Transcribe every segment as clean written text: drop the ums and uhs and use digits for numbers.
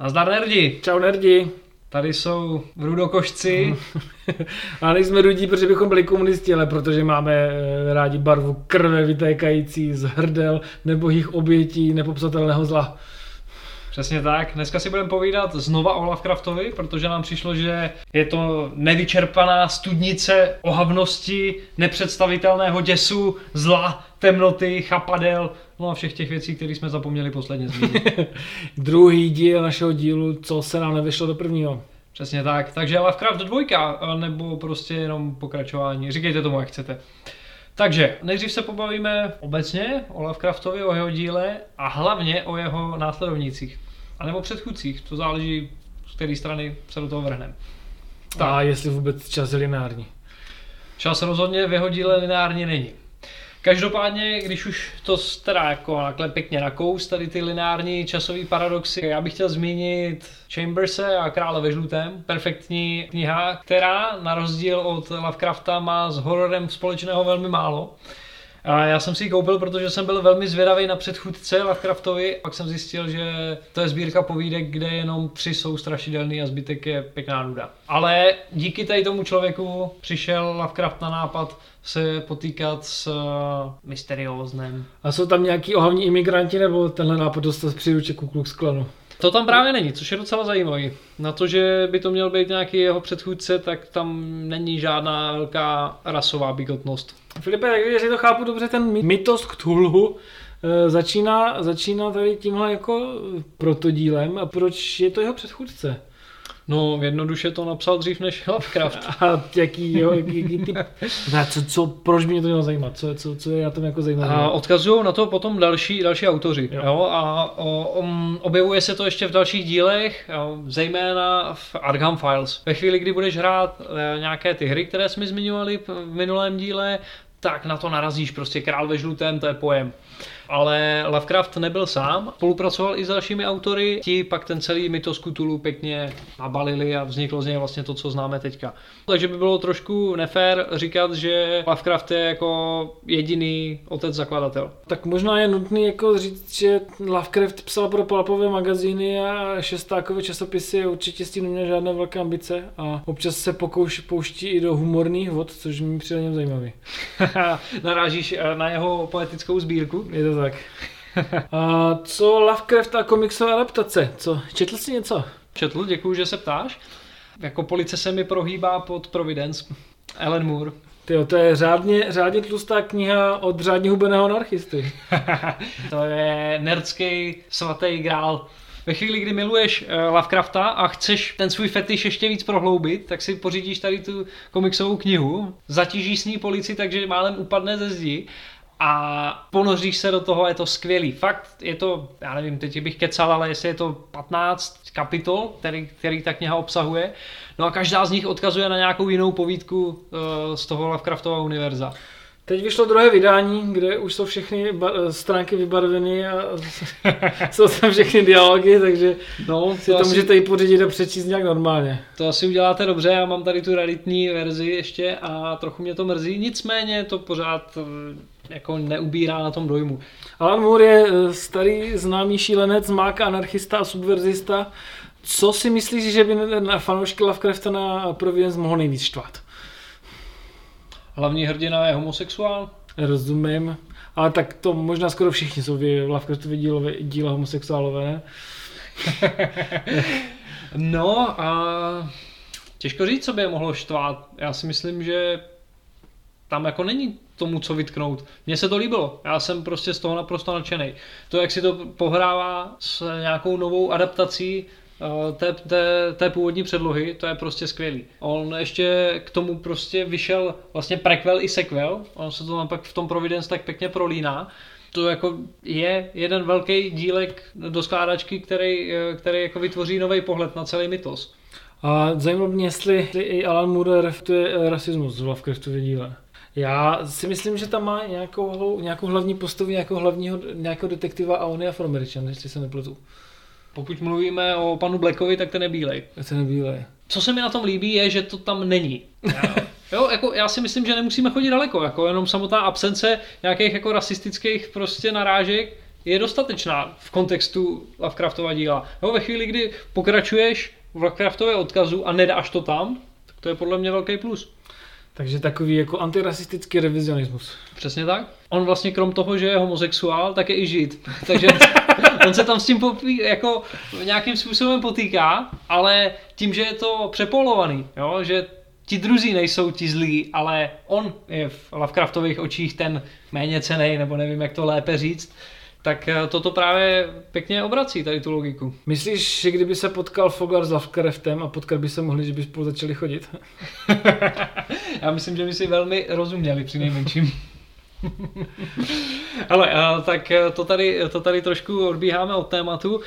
Nazdar nerdi. Čau nerdi. Tady jsou rudokošci. A nejsme rudí, protože bychom byli komunisti, ale protože máme rádi barvu krve vytékající z hrdel nebo jejich obětí nepopsatelného zla. Přesně tak. Dneska si budeme povídat znova o Lovecraftovi, protože nám přišlo, že je to nevyčerpaná studnice ohavnosti, nepředstavitelného děsu, zla, temnoty, chapadel, no a všech těch věcí, které jsme zapomněli posledně zmínit. Druhý díl našeho dílu, co se nám nevyšlo do prvního. Přesně tak. Takže Lovecraft 2, nebo prostě jenom pokračování. Říkejte tomu, jak chcete. Takže nejdřív se pobavíme obecně o Lovecraftovi, o jeho díle a hlavně o jeho následovnících. A nebo předchůdcích, to záleží, z které strany se do toho vrhneme. A jestli vůbec čas je lineární. Čas rozhodně v jeho díle lineární není. Každopádně, když už to teda jako takhle pěkně nakous, tady ty lineární časové paradoxy, já bych chtěl zmínit Chamberse a Krále ve žlutém. Perfektní kniha, která na rozdíl od Lovecrafta má s hororem společného velmi málo. A já jsem si ji koupil, protože jsem byl velmi zvědavý na předchůdce Lovecraftovi. Pak jsem zjistil, že to je sbírka povídek, kde jenom 3 jsou strašidelný a zbytek je pěkná nuda. Ale díky tady tomu člověku přišel Lovecraft na nápad se potýkat s mysterióznem. A jsou tam nějaký ohavní imigranti, nebo tenhle nápad dostal z příručky Ku Klux Klanu? To tam právě není, což je docela zajímavý. Na to, že by to měl být nějaký jeho předchůdce, tak tam není žádná velká rasová bigotnost. Filipe, tak jestli to chápu dobře, ten mytos Cthulhu začíná tady tímhle jako protodílem. A proč je to jeho předchůdce? No, jednoduše to napsal dřív než Lovecraft. A jaký typ? Proč by mě to mělo zajímat? Co je na tom jako zajímavé? A odkazují na to potom další autoři. Jo? A objevuje se to ještě v dalších dílech, jo? Zejména v Arkham Files. Ve chvíli, kdy budeš hrát nějaké ty hry, které jsme zmiňovali v minulém díle, tak na to narazíš, prostě Král ve žlutém, to je pojem. Ale Lovecraft nebyl sám, spolupracoval i s dalšími autory, ti pak ten celý mytos Cthulhu pěkně nabalili a vzniklo z něj vlastně to, co známe teďka. Takže by bylo trošku nefér říkat, že Lovecraft je jako jediný otec zakladatel. Tak možná je nutný jako říct, že Lovecraft psal pro pulpové magazíny a šestákové časopisy a určitě s tím neměl žádné velké ambice a občas se pouští i do humorných vod, což mi přijde něm zajímavý. Narážíš na jeho poetickou sbírku? Je to tak. A co Lovecraft a komiksové adaptace? Co? Četl jsi něco? Četl, děkuju, že se ptáš. Jako police se mi prohýbá pod Providence. Alan Moore. Tyjo, to je řádně tlustá kniha od řádně hubeného anarchisty. To je nerdský svatý grál. Ve chvíli, kdy miluješ Lovecrafta a chceš ten svůj fetiš ještě víc prohloubit, tak si pořídíš tady tu komiksovou knihu, zatížíš s ní polici, takže málem upadne ze zdi a ponoříš se do toho a je to skvělý. Fakt je to, já nevím, teď bych kecal, ale jestli je to 15 kapitol, který ta kniha obsahuje, no a každá z nich odkazuje na nějakou jinou povídku z toho Lovecraftova univerza. Teď vyšlo druhé vydání, kde už jsou všechny stránky vybarveny a jsou tam všechny dialogy, takže no, si to asi můžete i pořídit a přečíst nějak normálně. To asi uděláte dobře, já mám tady tu realitní verzi ještě a trochu mě to mrzí, nicméně to pořád jako neubírá na tom dojmu. Alan Moore je starý známý šílenec, mák, anarchista a subverzista. Co si myslíš, že by fanoušky Lovecrafta na Providence mohl nejvíc štvat? Hlavní hrdina je homosexuál. Rozumím. Ale tak to možná skoro všichni jsou v Lovecraftově díle homosexuálové, ne? No a těžko říct, co by je mohlo štvát. Já si myslím, že tam jako není tomu, co vytknout. Mně se to líbilo. Já jsem prostě z toho naprosto nadšenej. To, jak si to pohrává s nějakou novou adaptací té původní předlohy, to je prostě skvělý. On ještě k tomu prostě vyšel vlastně prequel i sequel, on se to tam pak v tom Providence tak pěkně prolíná. To jako je jeden velký dílek do skládačky, který jako vytvoří nový pohled na celý mytos. A zajímalo mě, jestli i Alan Moore reflektuje rasismus v Lovecraftově díle. Já si myslím, že tam má nějakou hlavní postavu, nějakého detektiva a on je Afroameričan, jestli se nepletu. Pokud mluvíme o panu Blackovi, tak ten je bílej. Co se mi na tom líbí, je, že to tam není. Jo, jako já si myslím, že nemusíme chodit daleko, jako jenom samotná absence nějakých jako rasistických prostě narážek je dostatečná v kontextu Lovecraftova díla. No, ve chvíli, kdy pokračuješ v Lovecraftově odkazu a nedáš to tam, tak to je podle mě velký plus. Takže takový jako antirasistický revizionismus. Přesně tak. On vlastně krom toho, že je homosexuál, tak je i žid. Takže on se tam s tím jako nějakým způsobem potýká, ale tím, že je to přepolovaný, jo, že ti druzí nejsou ti zlí, ale on je v Lovecraftových očích ten méně cenej, nebo nevím, jak to lépe říct, tak toto právě pěkně obrací tady tu logiku. Myslíš, že kdyby se potkal Foglar s Lovecraftem a potkat by se mohli, že by spolu začali chodit? Já myslím, že by si velmi rozuměli při nejmenším. Ale tak to tady trošku odbíháme od tématu.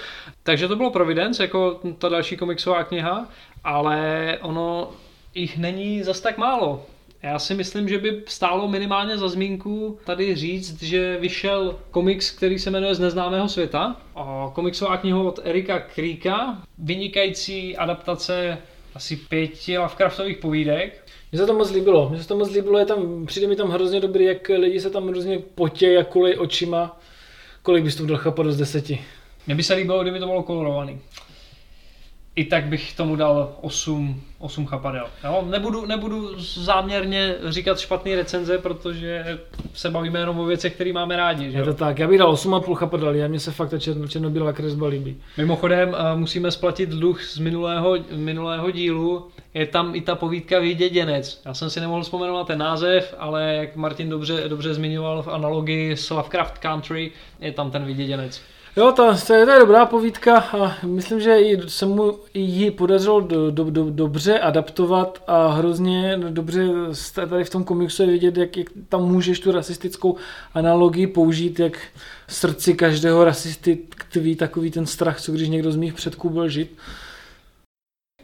Takže to bylo Providence, jako ta další komiksová kniha, ale ono jich není zas tak málo. Já si myslím, že by stálo minimálně za zmínku tady říct, že vyšel komiks, který se jmenuje Z neznámého světa. Komiksová kniha od Erika Kríka. Vynikající adaptace asi 5 Lovecraftových povídek. Mně se to moc líbilo. Je tam, přijde mi tam hrozně dobrý, jak lidi se tam hrozně potějí a kulej očima. Kolik bys to dal chápat z 10? Mně by se líbilo, kdyby to bylo kolorovaný. I tak bych tomu dal 8 chapadel. Jo? Nebudu záměrně říkat špatné recenze, protože se bavíme jenom o věcech, které máme rádi. Že? Je to tak, já bych dal 8,5 chapadel, já mně se fakt ta černobílá kresba líbí. Mimochodem musíme splatit dluh z minulého dílu, je tam i ta povídka Vyděděnec. Já jsem si nemohl vzpomenout na ten název, ale jak Martin dobře zmiňoval v analogii s Lovecraft Country, je tam ten Vyděděnec. Jo, to je dobrá povídka a myslím, že se mu ji podařilo dobře adaptovat a hrozně dobře tady v tom komiksu je vidět, jak tam můžeš tu rasistickou analogii použít, jak v srdci každého rasisty tkví takový ten strach, co když někdo z mých předků byl žid.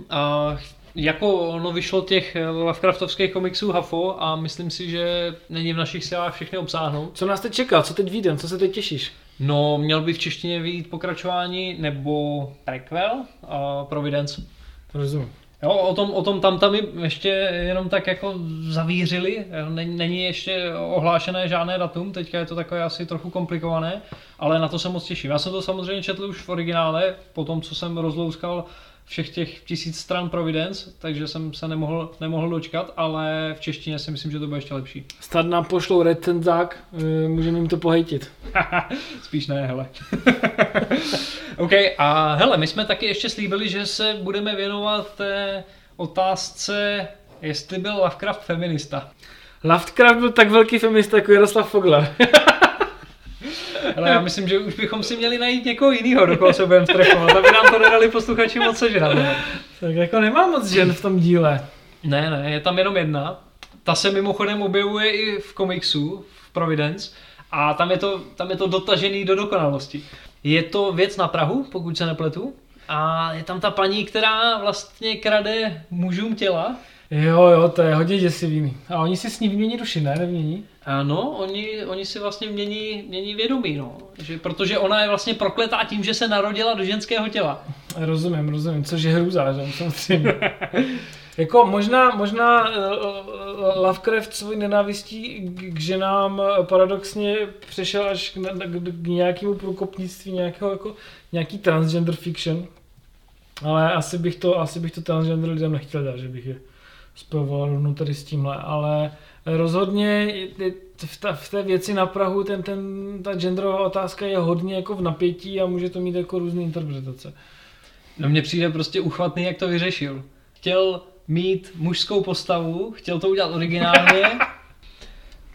A jako ono vyšlo těch Lovecraftovských komiksů hafo a myslím si, že není v našich silách všechny obsáhnout. Co nás teď čeká? Co teď vyjde? Co se teď těšíš? No, měl by v češtině vyjít pokračování nebo prequel a Providence. Rozumím. Jo, o tom tam ještě jenom tak jako zavířili, není ještě ohlášené žádné datum, teďka je to takové asi trochu komplikované, ale na to se moc těším. Já jsem to samozřejmě četl už v originále, po tom, co jsem rozlouskal všech těch 1000 stran Providence, takže jsem se nemohl dočkat, ale v češtině si myslím, že to bude ještě lepší. Snad nám pošlou recenzák, můžeme jim to pohejtit. Spíš ne, hele. OK, a hele, my jsme taky ještě slíbili, že se budeme věnovat otázce, jestli byl Lovecraft feminista. Lovecraft byl tak velký feminista jako Jaroslav Foglar. Ale já myslím, že už bychom si měli najít někoho jiného, do koho se budeme strefovat, aby nám to nedali posluchači moc sežrat. Tak jako nemá moc žen v tom díle. Ne, je tam jenom jedna. Ta se mimochodem objevuje i v komiksu, v Providence, a tam je to dotažený do dokonalosti. Je to věc na Prahu, pokud se nepletu, a je tam ta paní, která vlastně krade mužům těla. Jo, to je hodně děsivý. A oni si s ní vymění duši, ne? Nemění? Ano, oni si vlastně mění vědomí, no. Že, protože ona je vlastně prokletá tím, že se narodila do ženského těla. Rozumím, což je hrůza, že? Samozřejmě. Jako možná Lovecraft svou nenávistí k ženám paradoxně přešel až k nějakému průkopnictví, nějaký transgender fiction. Ale asi bych to transgender lidem nechtěl dát, že bych je spojoval rovnou tady s tímhle, ale rozhodně v té věci na Prahu ta genderová otázka je hodně jako v napětí a může to mít jako různé interpretace. No mně přijde prostě uchvatný, jak to vyřešil. Chtěl mít mužskou postavu, chtěl to udělat originálně.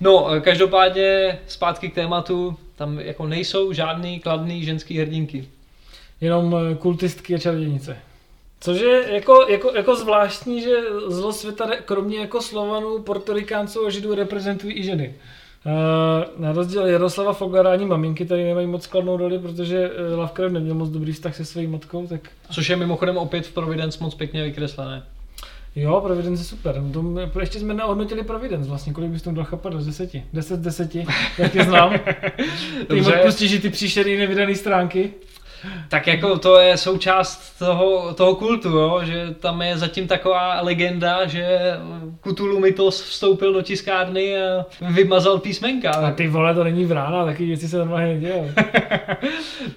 No, každopádně zpátky k tématu, tam jako nejsou žádný kladný ženský hrdinky. Jenom kultistky a čarodějnice. Což je jako zvláštní, že zlo světa kromě jako Slovanů, Portorikánců a Židů reprezentují i ženy. Na rozdíl Jaroslava Foglara ani maminky tady nemají moc kladnou roli, protože Lovecraft neměl moc dobrý vztah se svojí matkou. Tak... Což je mimochodem opět v Providence moc pěkně vykreslené. Jo, Providence je super. Ještě jsme neodnotili Providence vlastně, kolik bys tomu dal chapadlo? 10? 10 z 10, jak tě znám. Ty jim odpustíš i ty příšerné nevydané stránky. Tak jako to je součást toho kultu, jo? Že tam je zatím taková legenda, že Cthulhu mytos vstoupil do tiskárny a vymazal písmenka. A ty vole, to není Vrána, taky věci se normálně dělají.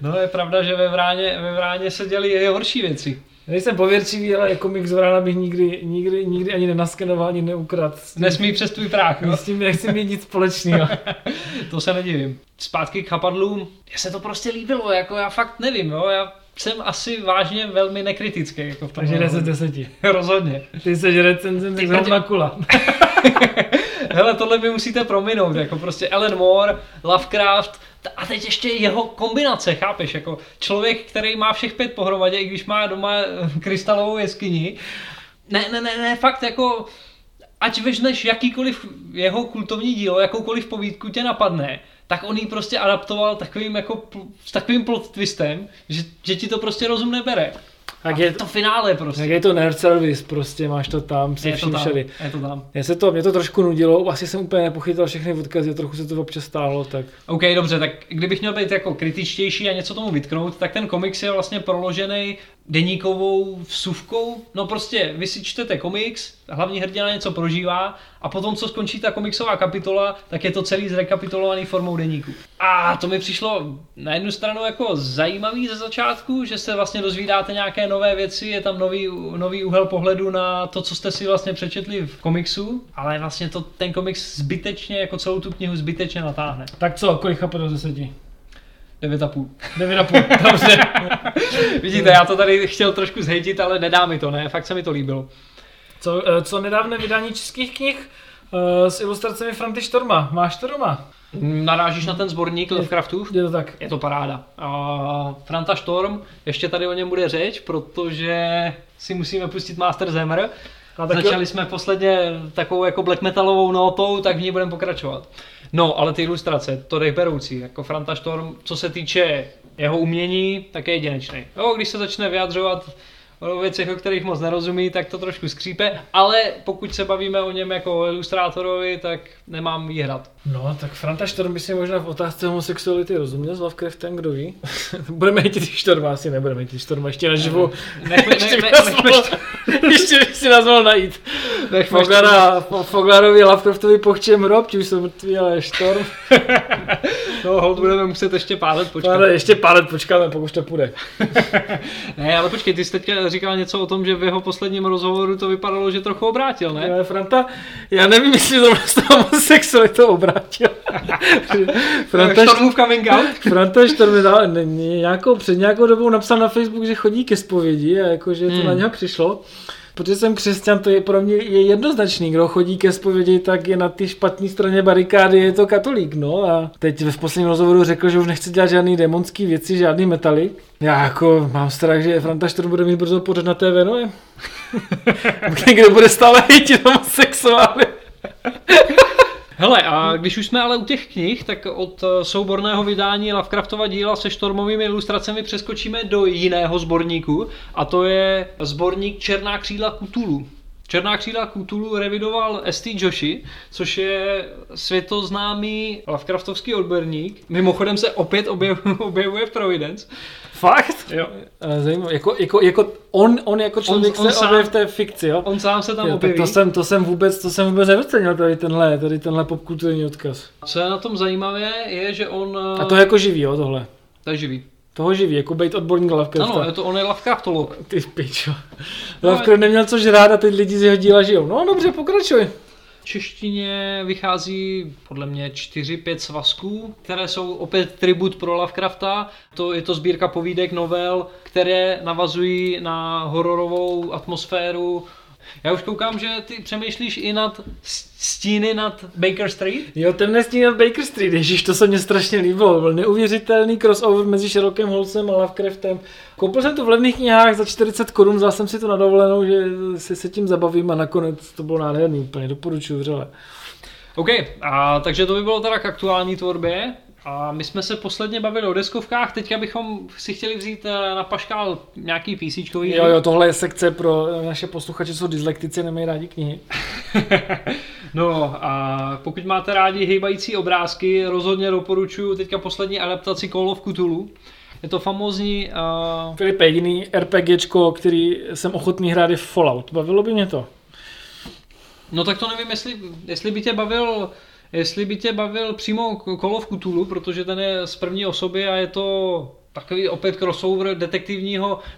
No je pravda, že ve Vráně se děly i horší věci. Nejsem pověrčivý, ale komik z Vrána bych nikdy ani nenaskenoval, ani neukradl. Nesmí přes tvůj práh, jo? S tím nechci mít nic společného. To se nedivím. Zpátky k chapadlům. Mně se to prostě líbilo, jako já fakt nevím, jo? Já jsem asi vážně velmi nekritický. Jako v tom. Takže 10 z 10. Rozhodně. Ty jsi recenzent zrovna kula. Hele, tohle mi musíte prominout, jako prostě Alan Moore, Lovecraft a teď ještě jeho kombinace, chápeš, jako člověk, který má všech 5 pohromadě, i když má doma krystalovou jeskyni. Ne, fakt jako, ať vežneš jakýkoliv jeho kultovní dílo, jakoukoliv povídku tě napadne, tak on ji prostě adaptoval takovým jako, s takovým plot twistem, že ti to prostě rozum nebere. Tak je to finále prostě. Tak je to nerd service, prostě máš to tam, se vším všeli. Je to tam. Mě to trošku nudilo, asi jsem úplně nepochytil všechny odkazy, trochu se to občas stáhlo, tak. OK, dobře, tak kdybych měl být jako kritičtější a něco tomu vytknout, tak ten komiks je vlastně proložený deníkovou vsuvkou. No prostě, vy si čtete komiks, hlavní hrdina něco prožívá a potom, co skončí ta komiksová kapitola, tak je to celý zrekapitulovaný formou deníku. A to mi přišlo na jednu stranu jako zajímavý ze začátku, že se vlastně dozvídáte nějaké nové věci, je tam nový úhel pohledu na to, co jste si vlastně přečetli v komiksu, ale vlastně to ten komiks zbytečně, jako celou tu knihu zbytečně natáhne. Tak co, kolik chapadlo 10? 9,5. 9,5, dobře. Vidíte, já to tady chtěl trošku zhejtit, ale nedá mi to, ne, fakt se mi to líbilo. Co nedávné vydání českých knih s ilustracemi Franty Štorma, máš to doma? Narážíš na ten sborník Lovecraftův? Je to tak. Je to paráda. A Franta Štorm, ještě tady o něm bude řeč, protože si musíme pustit Master Hammer. Začali jsme posledně takovou jako black metalovou notou, tak v ní budeme pokračovat. No, ale ty ilustrace, to dechberoucí, jako Franta Štorm, co se týče jeho umění, tak je jedinečný. Jo, když se začne vyjadřovat o věcech, o kterých moc nerozumí, tak to trošku skřípe, ale pokud se bavíme o něm jako o ilustrátorovi, tak nemám výhrad. No, tak Franta Štorm by si možná v otázce homosexuality rozuměl s Lovecraftem, kdo ví? Budeme jít Štorma, asi nebudeme jít Štorma, ještě naživu. Ještě bych si nazval najít. Foglarovi Lovecraftovi pochčem rob, už jsem mrtvý, ale Štorm. No, budeme muset ještě pár let počkat. Ještě pár let počkáme, pokud to půjde. Ne, ale počkej, ty jsi teďka říkal něco o tom, že v jeho posledním rozhovoru to vypadalo, že trochu obrátil, ne? Jo, Franta, já nevím, jestli zrovna s toho homosexualitou obrátil. Štormu v coming out? Franta Štorm před nějakou dobou napsal na Facebook, že chodí ke zpovědi a jakože to na něho přišlo. Protože jsem křesťan, to je pro mě je jednoznačný, kdo chodí ke zpovědi, tak je na té špatné straně barikády, je to katolík, no a teď v posledním rozhovoru řekl, že už nechce dělat žádný démonský věci, žádný metaly. Já jako mám strach, že Franta Štorm bude mít brzo pořad na TV, no je. Kdo bude stále hejtit homosexuály. Hele, a když už jsme ale u těch knih, tak od souborného vydání Lovecraftova díla se štormovými ilustracemi přeskočíme do jiného sborníku, a to je sborník Černá křídla Cthulhu. Černá křídla Cthulhu revidoval S. T. Joshi, což je světoznámý Lovecraftovský odborník. Mimochodem se opět objevuje v Providence. Fakt? Jo. Zajímavé. Jako on jako člověk on se objeví v té fikci, jo? On sám se tam objeví. To jsem vůbec nevycenil, tady tenhle popkulturní odkaz. Co je na tom zajímavé, je, že on... A to je jako živý, jo, tohle? To je živý. Toho živí, jako bejt odborník Lovecrafta. Ano, on je Lovecraftolog. Ty pičo. No, Lovecraft neměl což rád a teď lidi z jeho díla žijou. No dobře, pokračuj. V češtině vychází podle mě 4-5 svazků, které jsou opět tribut pro Lovecrafta. To je to sbírka povídek, novel, které navazují na hororovou atmosféru. Já už koukám, že ty přemýšlíš i nad stíny nad Baker Street? Jo, temné stíny nad Baker Street, ježiš, to se mně strašně líbilo, byl neuvěřitelný crossover mezi Sherlockem Holmesem a Lovecraftem. Koupil jsem to v levných knihách za 40 Kč, vzal jsem si to na dovolenou, že se tím zabavím a nakonec to bylo nádherný, úplně doporučuji vřele. OK, a takže to by bylo teda k aktuální tvorbě. A my jsme se posledně bavili o deskovkách, teďka bychom si chtěli vzít na paškál nějaký písíčkový. Jo, tohle je sekce pro naše posluchače, jsou dyslektici, nemají rádi knihy. No a pokud máte rádi hejbající obrázky, rozhodně doporučuji teďka poslední adaptaci Call of Cthulhu. Je to famózní... Filipe, jediný RPGčko, který jsem ochotný hrát, je Fallout. Bavilo by mě to? No tak to nevím, jestli by tě bavil přímo Call of Cthulhu, protože ten je z první osoby a je to takový opět crossover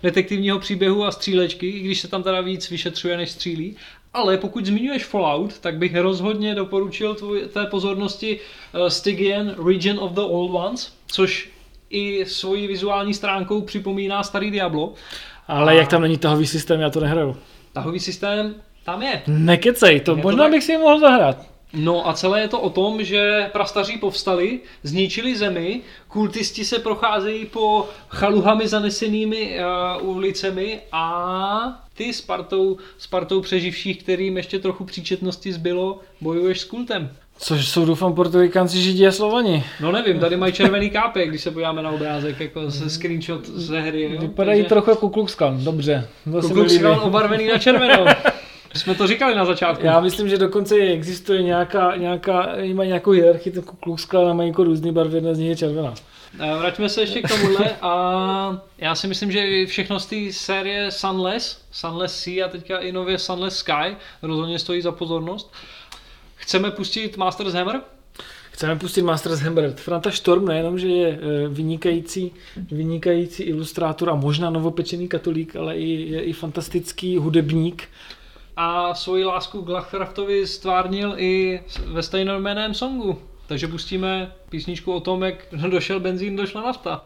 detektivního příběhu a střílečky, i když se tam teda víc vyšetřuje, než střílí. Ale pokud zmiňuješ Fallout, tak bych rozhodně doporučil té pozornosti Stygian Region of the Old Ones, což i svojí vizuální stránkou připomíná starý Diablo. Ale jak tam není tahový systém, já to nehraju. Tahový systém tam je. Nekecej, to je možná to tak... bych si mohl zahrát. No a celé je to o tom, že prastaří povstali, zničili zemi, kultisti se procházejí po chaluhami zanesenými ulicemi a ty s partou přeživších, kterým ještě trochu příčetnosti zbylo, bojuješ s kultem. Což jsou, doufám, Portorikanci, Židi a Slovani. No nevím, tady mají červený kápek, když se podíváme na obrázek, jako se screenshot ze hry. Jo? Vypadají takže... trochu jako Ku Klux Klan, dobře. Ku Klux Klan obarvený na červenou. Jsme to říkali na začátku. Já myslím, že dokonce existuje nějakou hierarchii, ten Ku Klux Klan mají jako různý barv, jedna z nich je červená. Vraťme se ještě k tomuhle a já si myslím, že všechno z té série Sunless Sea a teďka i nově Sunless Sky rozhodně stojí za pozornost. Chceme pustit Master Hammer? Chceme pustit Master Hammer. Franta Štorm nejenom, že je vynikající ilustrátor a možná novopečený katolík, ale je i fantastický hudebník. A svoji lásku k Lovecraftovi stvárnil i ve stejnojmenném songu. Takže pustíme písničku o tom, jak došel benzín, došla nafta.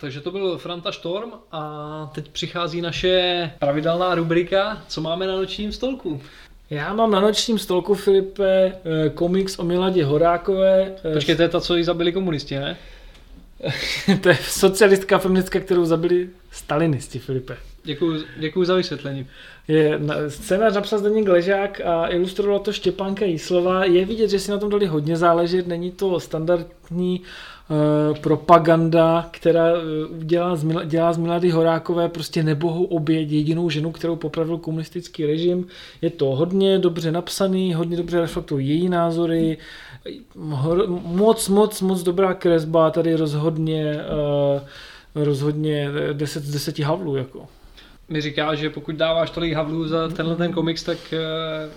Takže to byl Franta Štorm a teď přichází naše pravidelná rubrika, co máme na nočním stolku. Já mám na nočním stolku, Filipe, komiks o Miladě Horákové. Počkej, to je ta, co ji zabili komunisti, ne? To je socialistka, feministka, kterou zabili stalinisti, Filipe. Děkuju za vysvětlení. Scénář napsal Zdeněk Ležák a ilustrovala to Štěpánka Jíslova. Je vidět, že si na tom dali hodně záležet, není to standardní propaganda, která dělá z Milady Horákové prostě nebohou oběť, jedinou ženu, kterou popravil komunistický režim. Je to hodně dobře napsaný, hodně dobře reflektují její názory, moc dobrá kresba, tady rozhodně 10 z 10 havlů jako. Mi říká, že pokud dáváš tolik havlů za tenhle ten komiks, tak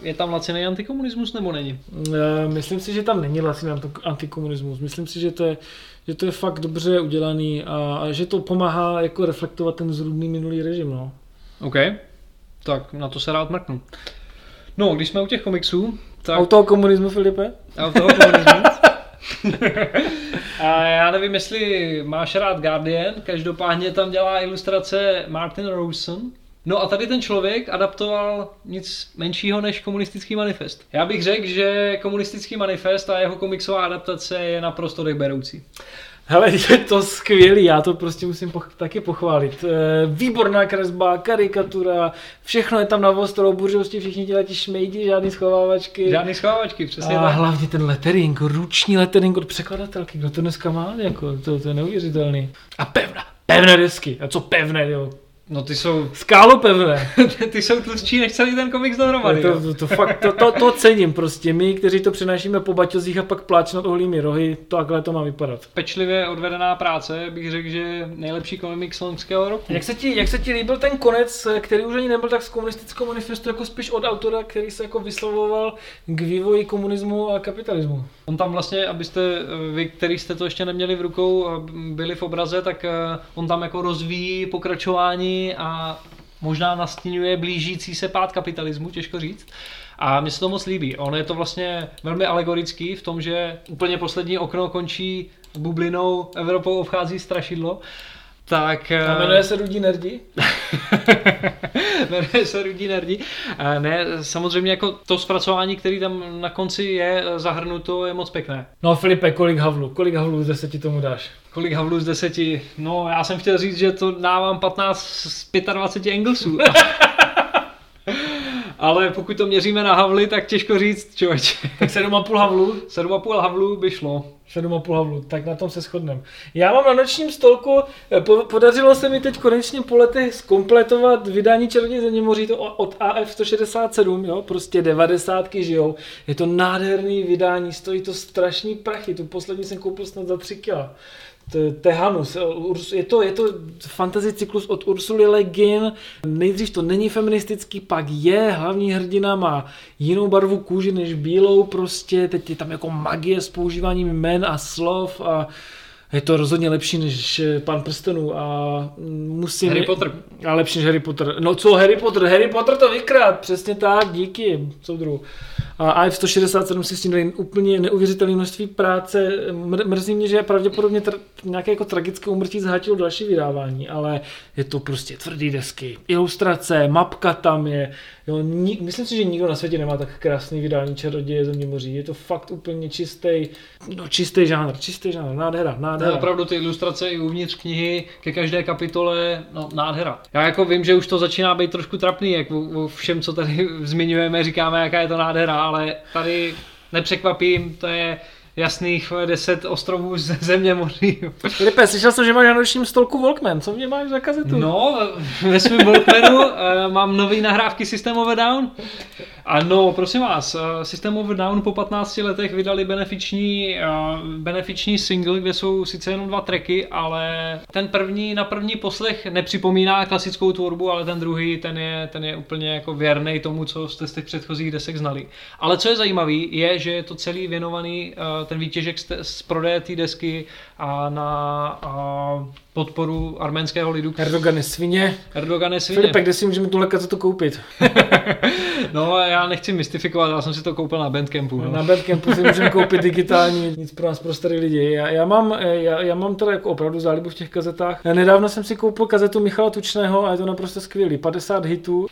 je tam laciný antikomunismus, nebo není? Myslím si, že tam není laciný antikomunismus. Myslím si, že to je fakt dobře udělaný a že to pomáhá jako reflektovat ten zrůdný minulý režim. No. OK, tak na to se rád mrknu. No, když jsme u těch komiksů, tak... Auto komunismu, Filipe? Auto komunismu? A já nevím, jestli máš rád Guardian, každopádně tam dělá ilustrace Martin Rosen. No a tady ten člověk adaptoval nic menšího než komunistický manifest. Já bych řekl, že komunistický manifest a jeho komiksová adaptace je naprosto dechberoucí. Hele, je to skvělý, já to prostě musím taky pochválit. Výborná kresba, karikatura, všechno je tam na ostrou buřivosti, všichni ti šmejdi, žádný schovávačky, přesně. A tak. Hlavně ten lettering, ruční lettering od překladatelky, kdo to dneska má, jako, to je neuvěřitelný. A pevné desky, a co pevné, jo. No ty jsou... Skálopevné. Ty jsou tlustší než celý ten komiks dohromady. To fakt cením prostě. My, kteří to přenášíme po baťozích a pak pláč nad ohlými rohy, takhle to má vypadat. Pečlivě odvedená práce, bych řekl, že nejlepší komiks loňského roku. Jak se ti líbil ten konec, který už ani nebyl tak z komunistického manifestu, jako spíš od autora, který se jako vyslovoval k vývoji komunismu a kapitalismu? On tam vlastně, abyste vy, který jste to ještě neměli v rukou, byli v obraze, tak on tam jako rozvíjí pokračování a možná nastiňuje blížící se pád kapitalismu, těžko říct. A mně se to moc líbí. On je to vlastně velmi alegorický v tom, že úplně poslední okno končí bublinou, Evropou obchází strašidlo. Tak... A jmenuje se Rudí nerdi? Jmenuje se Rudí nerdi. Ne, samozřejmě jako to zpracování, který tam na konci je zahrnuto, je moc pěkné. No Filipe, kolik havlů z 10 tomu dáš? Kolik havlů z 10? No já jsem chtěl říct, že to dávám 15 z 25 Englesů. Ale pokud to měříme na havly, tak těžko říct, člověče. Tak 7,5 havlů? 7,5 havlů by šlo. 7,5 havlů, tak na tom se shodneme. Já mám na nočním stolku, podařilo se mi teď konečně po letech zkompletovat vydání Čaroděj ze Zeměmoří, to od AF 167, jo, prostě 90ky žijou. Je to nádherný vydání, stojí to strašný prachy, tu poslední jsem koupil snad za 3 kila. Tehanus, je to fantasy cyklus od Ursuly Le Guin, nejdřív to není feministický, pak je, hlavní hrdina má jinou barvu kůži než bílou prostě, teď je tam jako magie s používáním jmen a slov a je to rozhodně lepší než Pán prstenů a musím... Harry Potter. A lepší než Harry Potter. No co Harry Potter? Harry Potter to vykrát, přesně tak, díky, soudruhu. A AF167 si s tím dali úplně neuvěřitelné množství práce. Mrzí mě, že pravděpodobně nějaké jako tragické úmrtí zhatilo další vydávání, ale je to prostě tvrdý desky, ilustrace, mapka tam je. Jo, myslím si, že nikdo na světě nemá tak krásný vydání Čaroděje Zeměmoří. Je to fakt úplně čistý žánr, nádhera. No, opravdu ty ilustrace i uvnitř knihy ke každé kapitole, no nádhera. Já jako vím, že už to začíná být trošku trapný, jak o všem, co tady zmiňujeme, říkáme, jaká je to nádhera, ale tady nepřekvapím, to je jasných 10 ostrovů ze Zeměmoří. Lipe, slyšel jsem, že máš na nočním stolku Walkman, co mě máš za kazetu? No, ve svém Walkmanu mám nový nahrávky System of a Down. Ano, prosím vás, System of a Down po 15 letech vydali benefiční single, kde jsou sice jenom 2 tracky, ale ten první na první poslech nepřipomíná klasickou tvorbu, ale ten druhý, ten je úplně jako věrnej tomu, co jste z těch předchozích desek znali. Ale co je zajímavý, je, že je to celý věnovaný ten výtěžek z prodeje té desky a na podporu arménského lidu. Erdogan je svině. Filipe, kde si můžeme tuhle kazetu koupit? No, já nechci mystifikovat, já jsem si to koupil na Bandcampu. No. Na Bandcampu si můžeme koupit digitální, nic pro nás pro starý lidi. Já mám teda jako opravdu zálibu v těch kazetách. Já nedávno jsem si koupil kazetu Michala Tučného a je to naprosto skvělý. 50 hitů.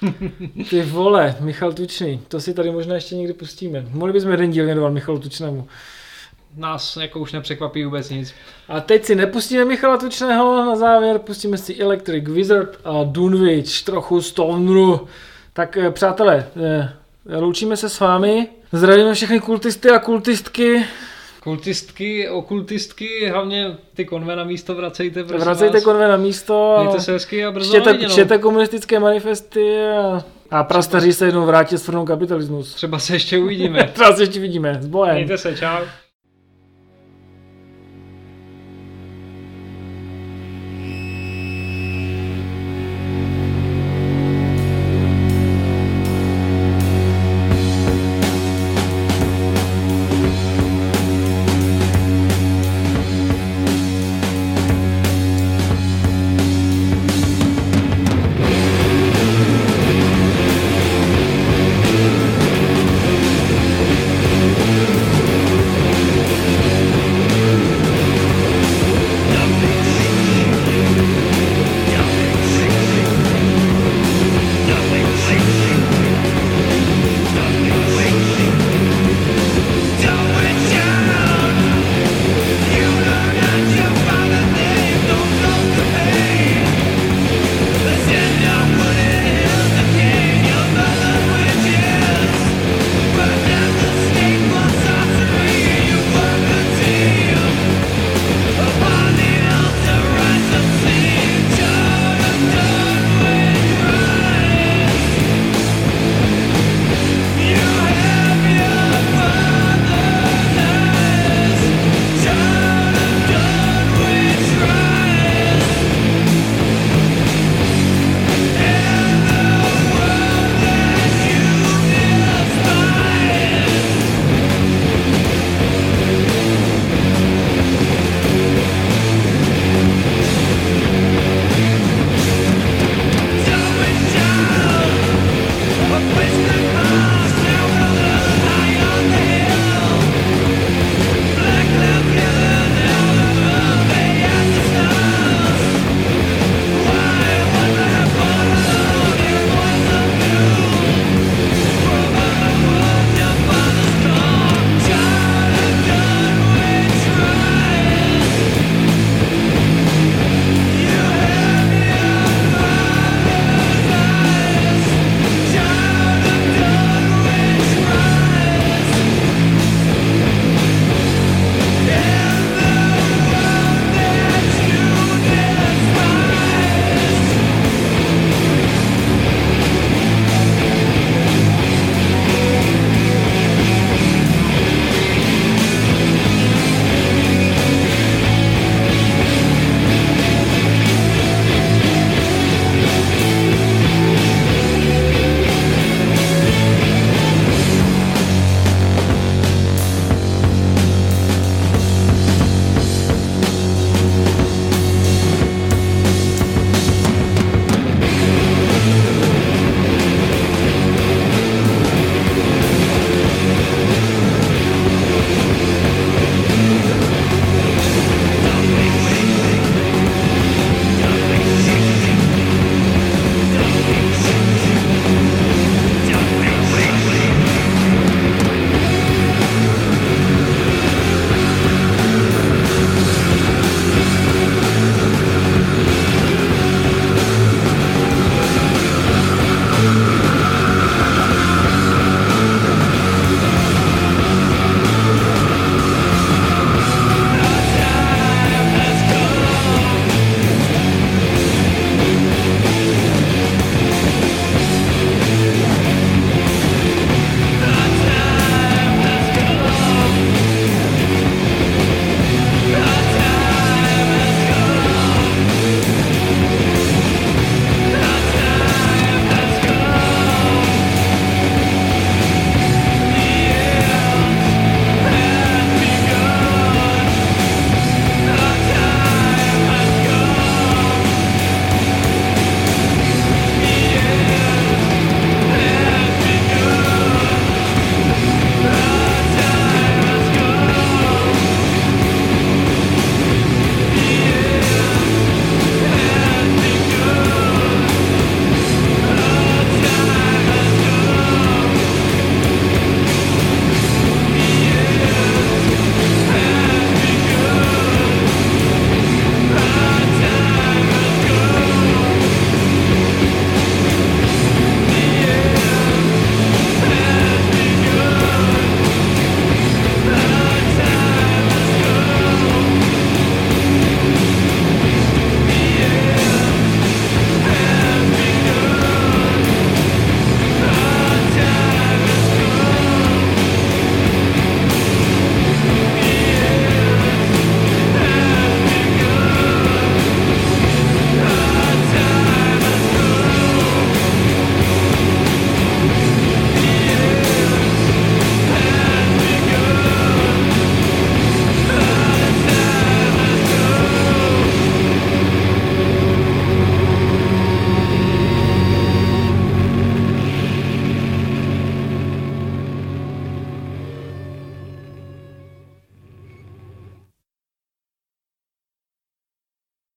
Ty vole, Michal Tučný, to si tady možná ještě někdy pustíme. Mohli bychom jeden díl věnovat Michalu Tučnému. Nás jako už nepřekvapí vůbec nic. A teď si nepustíme Michala Tučného, na závěr pustíme si Electric Wizard a Dunwich, trochu Stonru. Tak přátelé, loučíme se s vámi, zdravíme všechny kultisty a kultistky. Kultistky, okultistky, hlavně ty konve na místo vracejte, prosím. Vracejte konve na místo. Mějte se hezky a brzo na viděnou. Čtěte komunistické manifesty a prastaří se jednou vrátí s frnou kapitalismus. Třeba se ještě uvidíme. Třeba se ještě vidíme. S bohem. Mějte se, čau.